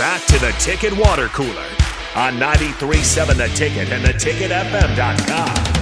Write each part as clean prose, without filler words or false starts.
back to the Ticket Water Cooler on 93.7 The Ticket and theticketfm.com.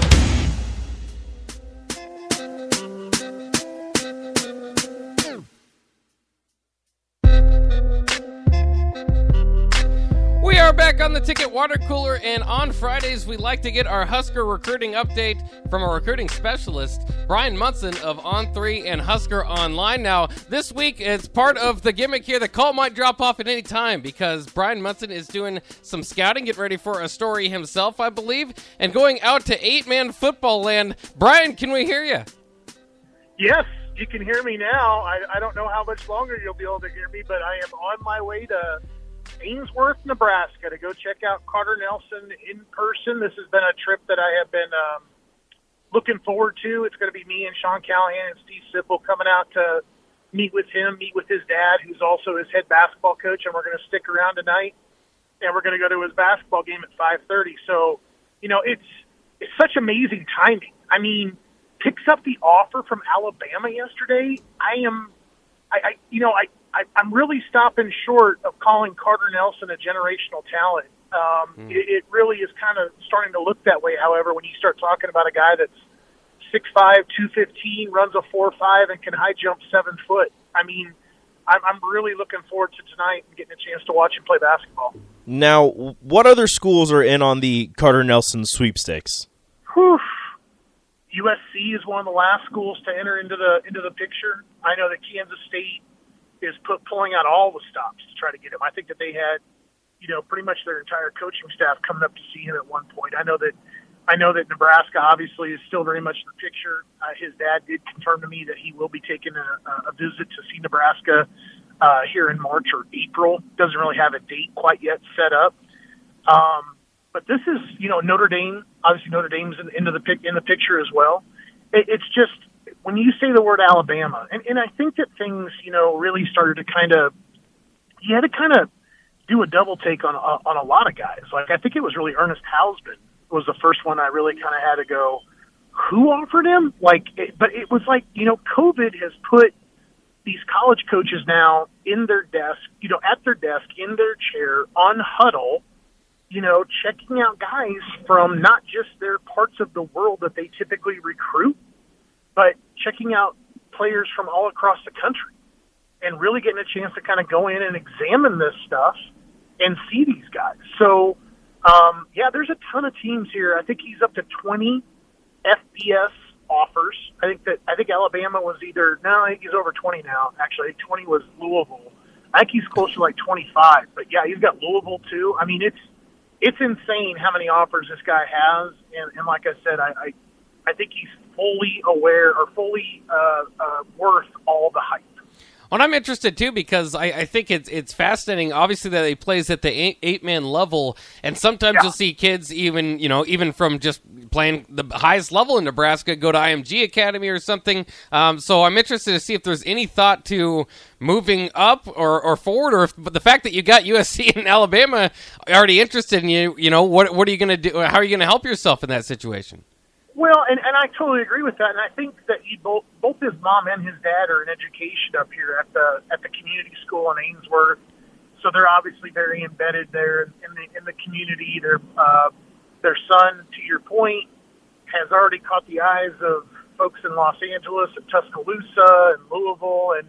Back on the Ticket Water Cooler, and on Fridays we like to get our Husker recruiting update from a recruiting specialist, Brian Munson of On3 and Husker Online. Now this week it's part of the gimmick here. The call might drop off at any time because Brian Munson is doing some scouting, get ready for a story himself, I believe, and going out to eight-man football land. Brian, can we hear you? Yes, you can hear me now. I don't know how much longer you'll be able to hear me, but I am on my way to Ainsworth, Nebraska, to go check out Carter Nelson in person. This has been a trip that I have been looking forward to. It's going to be me and Sean Callahan and Steve Sippel coming out to meet with him, meet with his dad, who's also his head basketball coach, and we're going to stick around tonight, and we're going to go to his basketball game at 5:30. So, you know, it's such amazing timing. I mean, picks up the offer from Alabama yesterday. I'm really stopping short of calling Carter Nelson a generational talent. It really is kind of starting to look that way, however, when you start talking about a guy that's 6'5", 215, runs a 4.5, and can high jump 7 foot. I mean, I'm really looking forward to tonight and getting a chance to watch him play basketball. Now, what other schools are in on the Carter Nelson sweepstakes? Whew. USC is one of the last schools to enter into the picture. I know that Kansas State is pulling out all the stops to try to get him. I think that they had, pretty much their entire coaching staff coming up to see him at one point. I know that Nebraska obviously is still very much in the picture. His dad did confirm to me that he will be taking a visit to see Nebraska here in March or April. Doesn't really have a date quite yet set up. But this is, Notre Dame. Obviously, Notre Dame's in the picture as well. It's just, when you say the word Alabama, and I think that things, really started to you had to do a double take on a lot of guys. Like, I think it was really Ernest Housman was the first one I really kind of had to go, who offered him? But it was like, COVID has put these college coaches now in their desk, at their desk, in their chair, on huddle, checking out guys from not just their parts of the world that they typically recruit, but checking out players from all across the country and really getting a chance to kind of go in and examine this stuff and see these guys. So, there's a ton of teams here. I think he's up to 20 FBS offers. I think Alabama was I think he's over 20 now. Actually, 20 was Louisville. I think he's close to like 25. But, yeah, he's got Louisville too. I mean, it's insane how many offers this guy has. And like I said, I think he's fully aware or fully worth all the hype. Well, I'm interested, too, because I think it's fascinating, obviously, that he plays at the eight-man level, and sometimes you'll see kids even from just playing the highest level in Nebraska go to IMG Academy or something. So I'm interested to see if there's any thought to moving up or forward, but the fact that you got USC and Alabama already interested in you, what are you going to do? How are you going to help yourself in that situation? Well, and I totally agree with that, and I think that both his mom and his dad are in education up here at the community school in Ainsworth, so they're obviously very embedded there in the community. Their son, to your point, has already caught the eyes of folks in Los Angeles and Tuscaloosa and Louisville and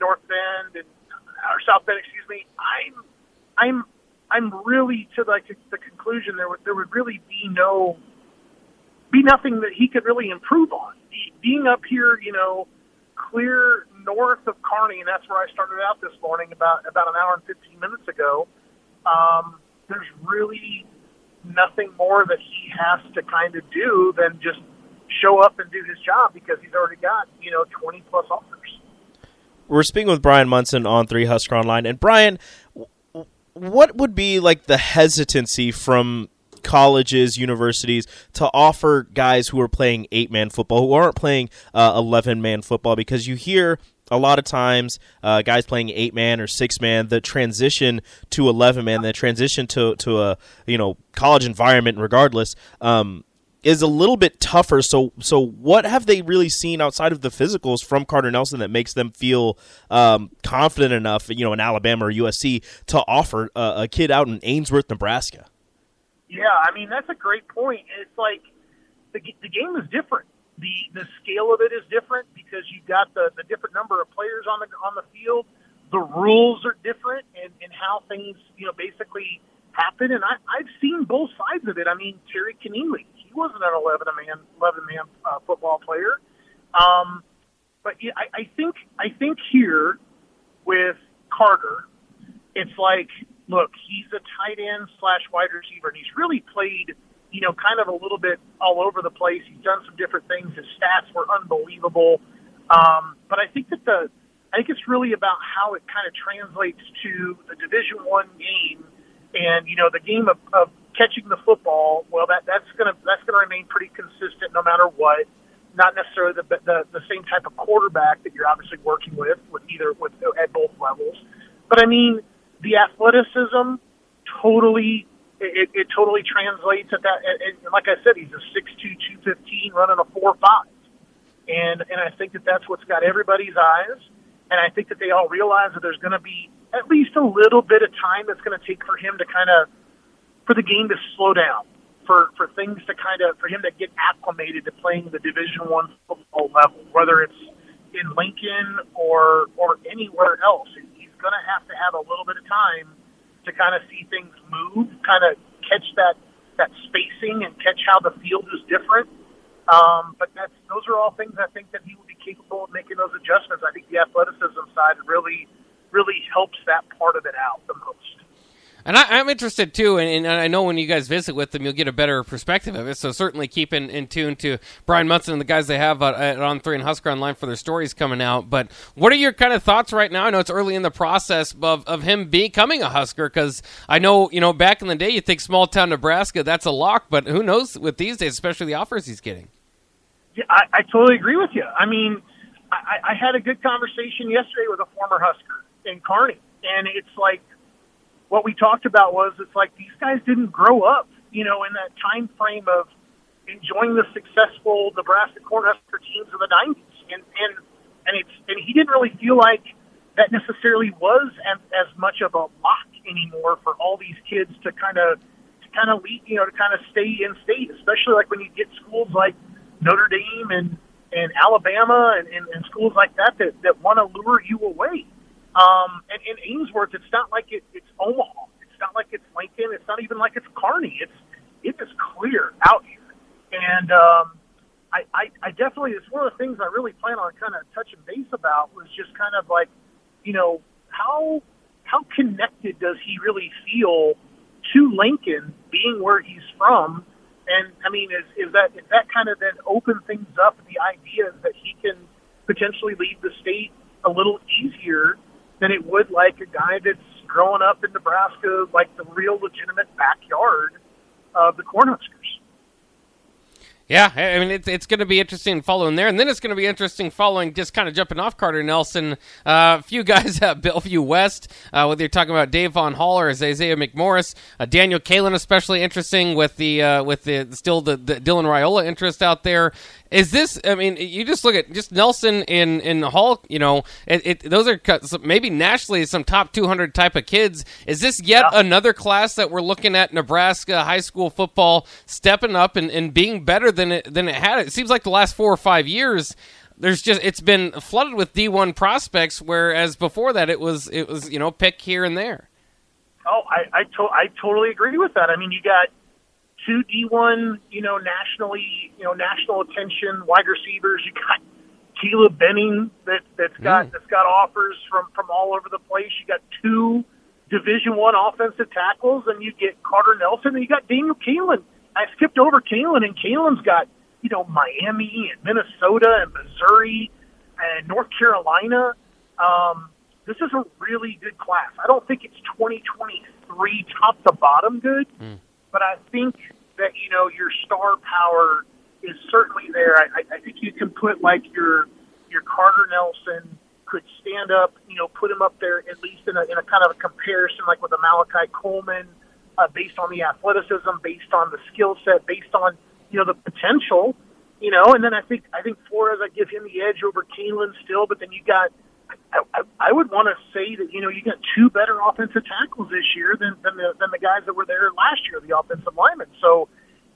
North Bend or South Bend, excuse me. I'm really to like the conclusion there would really be nothing that he could really improve on. Being up here, clear north of Kearney, and that's where I started out this morning about an hour and 15 minutes ago, there's really nothing more that he has to kind of do than just show up and do his job because he's already got, 20-plus offers. We're speaking with Brian Munson on 3 Husker Online. And, Brian, what would be, the hesitancy from – colleges, universities to offer guys who are playing 8-man football, who aren't playing 11-man football, because you hear a lot of times guys playing 8-man or 6-man, the transition to 11-man, the transition to a college environment regardless, is a little bit tougher. So what have they really seen outside of the physicals from Carter Nelson that makes them feel confident enough, you know, in Alabama or USC to offer a kid out in Ainsworth, Nebraska? Yeah, I mean, that's a great point. It's like the game is different. The scale of it is different because you've got the different number of players on the field. The rules are different and how things, you know, basically happen. And I've seen both sides of it. I mean, Terry Keneally, he wasn't an 11-man football player. But yeah, I think here with Carter, it's like, look, he's a tight end / wide receiver, and he's really played, you know, kind of a little bit all over the place. He's done some different things. His stats were unbelievable. But I think that I think it's really about how it kind of translates to the Division I game, and you know, the game of catching the football. Well, that's gonna remain pretty consistent no matter what. Not necessarily the same type of quarterback that you're obviously working with at both levels. But I mean, the athleticism it totally translates at that. And like I said, he's a 6'2", 215 running a 4.5, and I think that that's what's got everybody's eyes. And I think that they all realize that there's going to be at least a little bit of time that's going to take for him to for the game to slow down, for things to for him to get acclimated to playing the Division I football level, whether it's in Lincoln or anywhere else. He's going to have a little bit of time to kind of see things move, kind of catch that spacing and catch how the field is different. But those are all things I think that he would be capable of making those adjustments. I think the athleticism side really, really helps that part of it out the most. And I'm interested, too, and I know when you guys visit with them, you'll get a better perspective of it, so certainly keep in tune to Brian Munson and the guys they have at On3 and Husker Online for their stories coming out. But what are your kind of thoughts right now? I know it's early in the process of him becoming a Husker, because I know, you know, back in the day you think small-town Nebraska, that's a lock, but who knows with these days, especially the offers he's getting. Yeah, I totally agree with you. I mean, I had a good conversation yesterday with a former Husker in Kearney, and it's like, what we talked about was it's like these guys didn't grow up, you know, in that time frame of enjoying the successful Nebraska Cornhusker teams of the 90s. And he didn't really feel like that necessarily was as much of a lock anymore for all these kids to kind of lead, you know, to kind of stay in state, especially like when you get schools like Notre Dame and Alabama and schools like that want to lure you away. And in Ainsworth, it's not like it's Omaha. It's not like it's Lincoln. It's not even like it's Kearney. It is clear out here. And I definitely, it's one of the things I really plan on kind of touching base about was just kind of like, you know, how connected does he really feel to Lincoln being where he's from? And, I mean, is that kind of then open things up, the idea that he can potentially leave the state a little easier than it would like a guy that's growing up in Nebraska, like the real legitimate backyard of the Cornhuskers. Yeah, I mean, it's going to be interesting following there, and then it's going to be interesting following just kind of jumping off Carter Nelson. A few guys at Bellevue West, whether you're talking about Devon Hall or Isaiah McMorris, Daniel Kaelin especially interesting with the Dylan Raiola interest out there. Is this? I mean, you just look at just Nelson in Hall. You know, those are maybe nationally some top 200 type of kids. Is this yet another class that we're looking at Nebraska high school football stepping up and being better than it had? It seems like the last 4 or 5 years, there's just it's been flooded with D1 prospects, whereas before that it was you know, pick here and there. Oh, I totally agree with that. I mean, you got two D1, you know, national attention wide receivers. You got Keila Benning that's got offers from all over the place. You got two Division I offensive tackles, and you get Carter Nelson, and you got Daniel Kaelin. I skipped over Kaelin, and Kaelin's got, you know, Miami and Minnesota and Missouri and North Carolina. This is a really good class. I don't think it's 2023 top to bottom good. Mm. But I think that, you know, your star power is certainly there. I think you can put, like, your Carter Nelson could stand up, you know, put him up there at least in a kind of a comparison, like with a Malachi Coleman, based on the athleticism, based on the skill set, based on the potential, and then I think Flores, I give him the edge over Kaelin still, but then you got, I would want to say that, you got two better offensive tackles this year than the guys that were there last year, the offensive linemen. So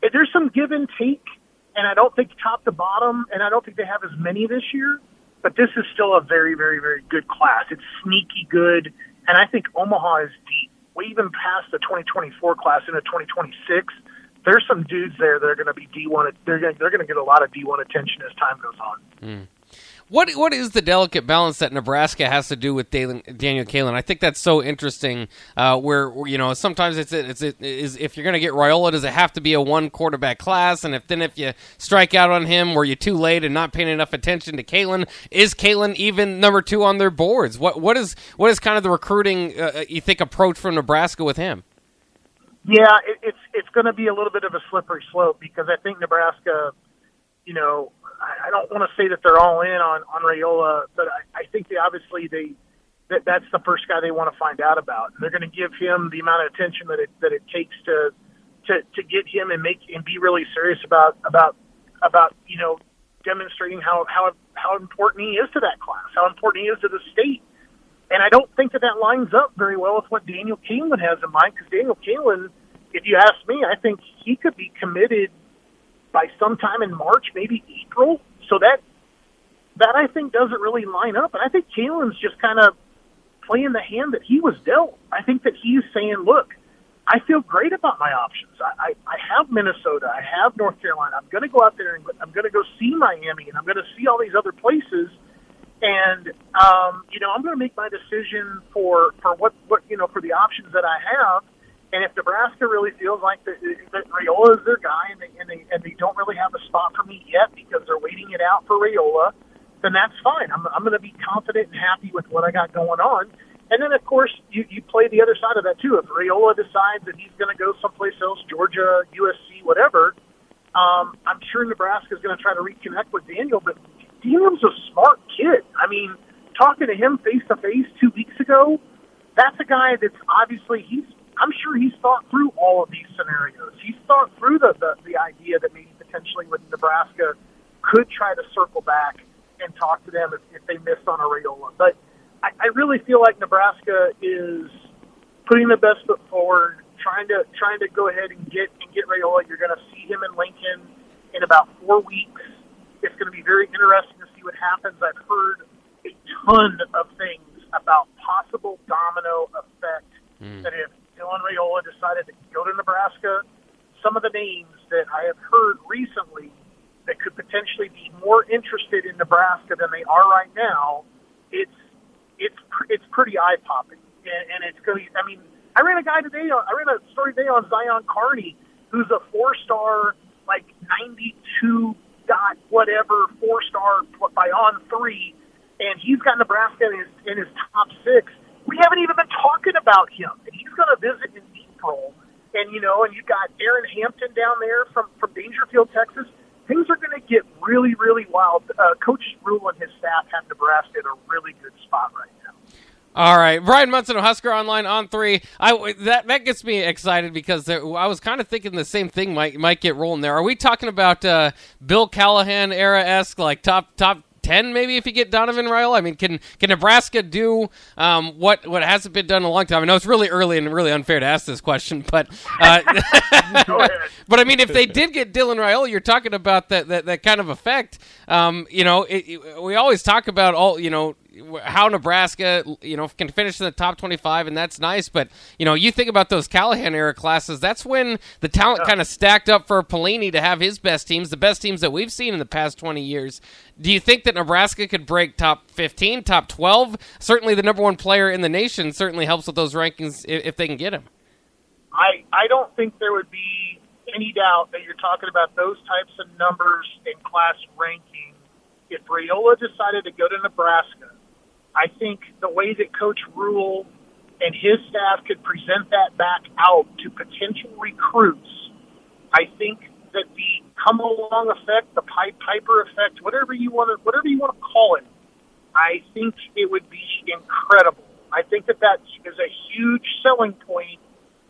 if there's some give and take, and I don't think top to bottom, and I don't think they have as many this year, but this is still a very, very, very good class. It's sneaky good, and I think Omaha is deep. We even passed the 2024 class into 2026. There's some dudes there that are going to be D1. They're going to get a lot of D1 attention as time goes on. Mm. What is the delicate balance that Nebraska has to do with Daniel Kaelin? I think that's so interesting. Where sometimes it's if you're going to get Raiola, does it have to be a one quarterback class? And if you strike out on him, were you too late and not paying enough attention to Kaelin? Is Kaelin even number two on their boards? What is kind of the recruiting you think approach from Nebraska with him? Yeah, it's going to be a little bit of a slippery slope because I think Nebraska, I don't want to say that they're all in on Raiola, but I think they obviously that's the first guy they want to find out about. And they're going to give him the amount of attention that it takes to get him and be really serious about demonstrating how important he is to that class, how important he is to the state. And I don't think that lines up very well with what Daniel Kaelin has in mind, because Daniel Kaelin, if you ask me, I think he could be committed by sometime in March, maybe April. So that I think doesn't really line up. And I think Kaelin's just kind of playing the hand that he was dealt. I think that he's saying, look, I feel great about my options. I have Minnesota. I have North Carolina. I'm going to go out there and I'm going to go see Miami, and I'm going to see all these other places. And, I'm going to make my decision for what for the options that I have. And if Nebraska really feels like that Raiola is their guy and they don't really have a spot for me yet because they're waiting it out for Raiola, then that's fine. I'm going to be confident and happy with what I got going on. And then, of course, you play the other side of that, too. If Raiola decides that he's going to go someplace else, Georgia, USC, whatever, I'm sure Nebraska is going to try to reconnect with Daniel, but Daniel's a smart kid. I mean, talking to him face-to-face 2 weeks ago, that's a guy that's obviously I'm sure he's thought through all of these scenarios. He's thought through the idea that maybe potentially with Nebraska could try to circle back and talk to them if they missed on a Raiola. But I really feel like Nebraska is putting the best foot forward, trying to go ahead and get Raiola. You're going to see him in Lincoln in about 4 weeks. It's going to be very interesting to see what happens. I've heard a ton of things about possible domino effect that if Dylan Raiola decided to go to Nebraska, some of the names that I have heard recently that could potentially be more interested in Nebraska than they are right now, it's pretty eye-popping. And it's going to be, I ran a story today on Zion Kearney, who's a four-star, like 92 dot whatever, four-star by On3, and he's got Nebraska in his top six. We haven't even been talking about him. He's going to visit in April. And, and you've got Aaron Hampton down there from Dangerfield, Texas. Things are going to get really, really wild. Coach Rhule and his staff have Nebraska in a really good spot right now. All right, Brian Munson of Husker Online On3. That gets me excited because I was kind of thinking the same thing might get rolling there. Are we talking about Bill Callahan era-esque, like top 10 maybe if you get Donovan Raiola? I mean, can Nebraska do what hasn't been done in a long time? I know it's really early and really unfair to ask this question, but but I mean, if they did get Dylan Raiola, you're talking about that kind of effect. We always talk about all how Nebraska can finish in the top 25, and that's nice, but you think about those Callahan era classes, that's when the talent kind of stacked up for Pelini to have his best teams, the best teams that we've seen in the past 20 years. Do you think that Nebraska could break top 15, top 12? Certainly the number one player in the nation certainly helps with those rankings if they can get him. I don't think there would be any doubt that you're talking about those types of numbers in class ranking. If Raiola decided to go to Nebraska, I think the way that Coach Rhule and his staff could present that back out to potential recruits, I think that the come-along effect, the Pied Piper effect, whatever you want to call it, I think it would be incredible. I think that is a huge selling point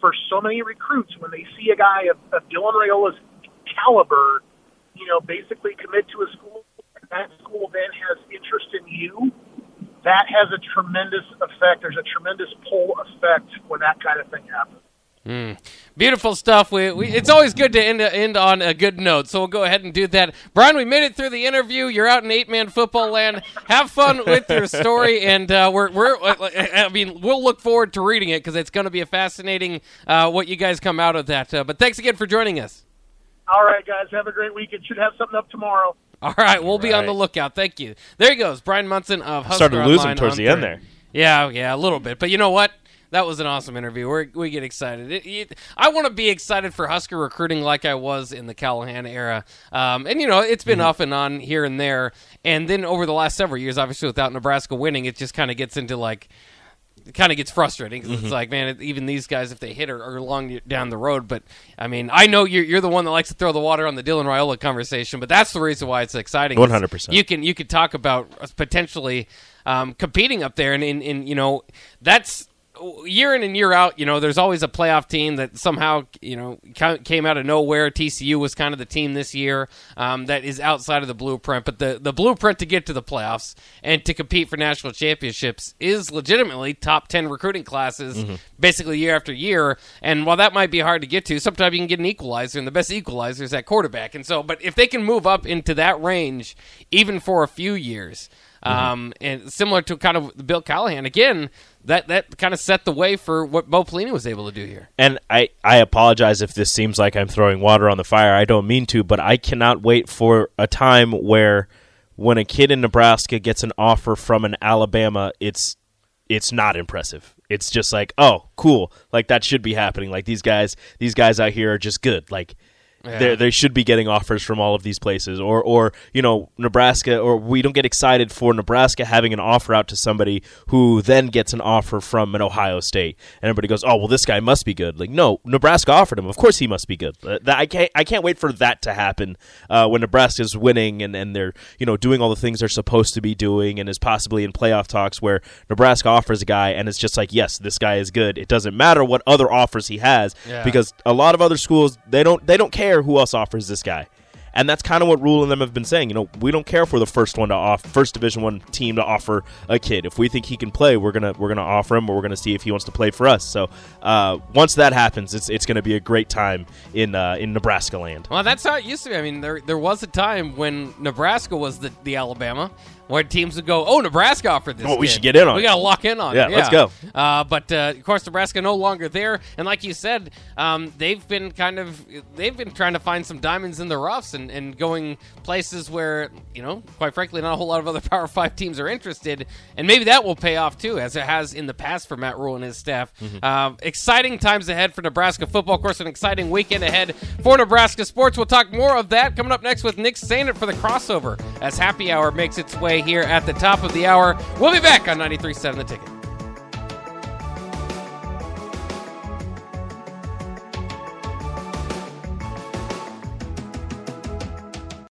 for so many recruits when they see a guy of Dylan Raiola's caliber, you know, basically commit to a school, and that school then has interest in you, that has a tremendous effect. There's a tremendous pull effect when that kind of thing happens. Mm. Beautiful stuff. It's always good to end on a good note, so we'll go ahead and do that. Brian, we made it through the interview. You're out in 8-man football land. Have fun with your story, and we'll look forward to reading it because it's going to be a fascinating what you guys come out of that. But thanks again for joining us. All right, guys. Have a great weekend. Should have something up tomorrow. All right, we'll be on the lookout. Thank you. There he goes, Brian Munson of Husker Online. Started losing towards the end there. Yeah, a little bit. But you know what? That was an awesome interview. We get excited. I want to be excited for Husker recruiting like I was in the Callahan era. And, you know, it's been off and on here and there. And then over the last several years, obviously, without Nebraska winning, it just kind of gets into, like, it kind of gets frustrating because it's like, man, even these guys, if they hit, are long down the road. But, I mean, I know you're the one that likes to throw the water on the Dylan Raiola conversation, but that's the reason why it's exciting. 100%. You could talk about potentially competing up there. And you know, that's – year in and year out, you know, there's always a playoff team that somehow, you know, came out of nowhere. TCU was kind of the team this year that is outside of the blueprint. But the blueprint to get to the playoffs and to compete for national championships is legitimately top 10 recruiting classes basically year after year. And while that might be hard to get to, sometimes you can get an equalizer, and the best equalizer is at quarterback. And so, but if they can move up into that range, even for a few years, and similar to kind of Bill Callahan, again, that kind of set the way for what Bo Pelini was able to do here. And I apologize if this seems like I'm throwing water on the fire. I don't mean to, but I cannot wait for a time where when a kid in Nebraska gets an offer from an Alabama, it's not impressive. It's just like, oh, cool. Like, that should be happening. Like, these guys out here are just good. Like, they should be getting offers from all of these places, or you know, Nebraska, or we don't get excited for Nebraska having an offer out to somebody who then gets an offer from an Ohio State, and everybody goes, oh, well, this guy must be good. Like, no, Nebraska offered him. Of course he must be good. I can't wait for that to happen when Nebraska's winning and they're, you know, doing all the things they're supposed to be doing and is possibly in playoff talks where Nebraska offers a guy and it's just like, yes, this guy is good. It doesn't matter what other offers he has because a lot of other schools, they don't care who else offers this guy. And that's kind of what Rhule and them have been saying. You know, we don't care if we're the first Division I team to offer a kid. If we think he can play, we're gonna offer him, or we're gonna see if he wants to play for us. So once that happens, it's gonna be a great time in Nebraska land. Well, that's how it used to be. I mean, there was a time when Nebraska was the Alabama, where teams would go, oh, Nebraska offered this. Well, we should get in on it. We got to lock in on it. Yeah, let's go. But of course, Nebraska no longer there. And like you said, they've been trying to find some diamonds in the roughs and going places where, you know, quite frankly, not a whole lot of other Power 5 teams are interested. And maybe that will pay off, too, as it has in the past for Matt Rhule and his staff. Exciting times ahead for Nebraska football. Of course, an exciting weekend ahead for Nebraska sports. We'll talk more of that coming up next with Nick Sainert for the crossover as Happy Hour makes its way here at the top of the hour. We'll be back on 93.7 The Ticket.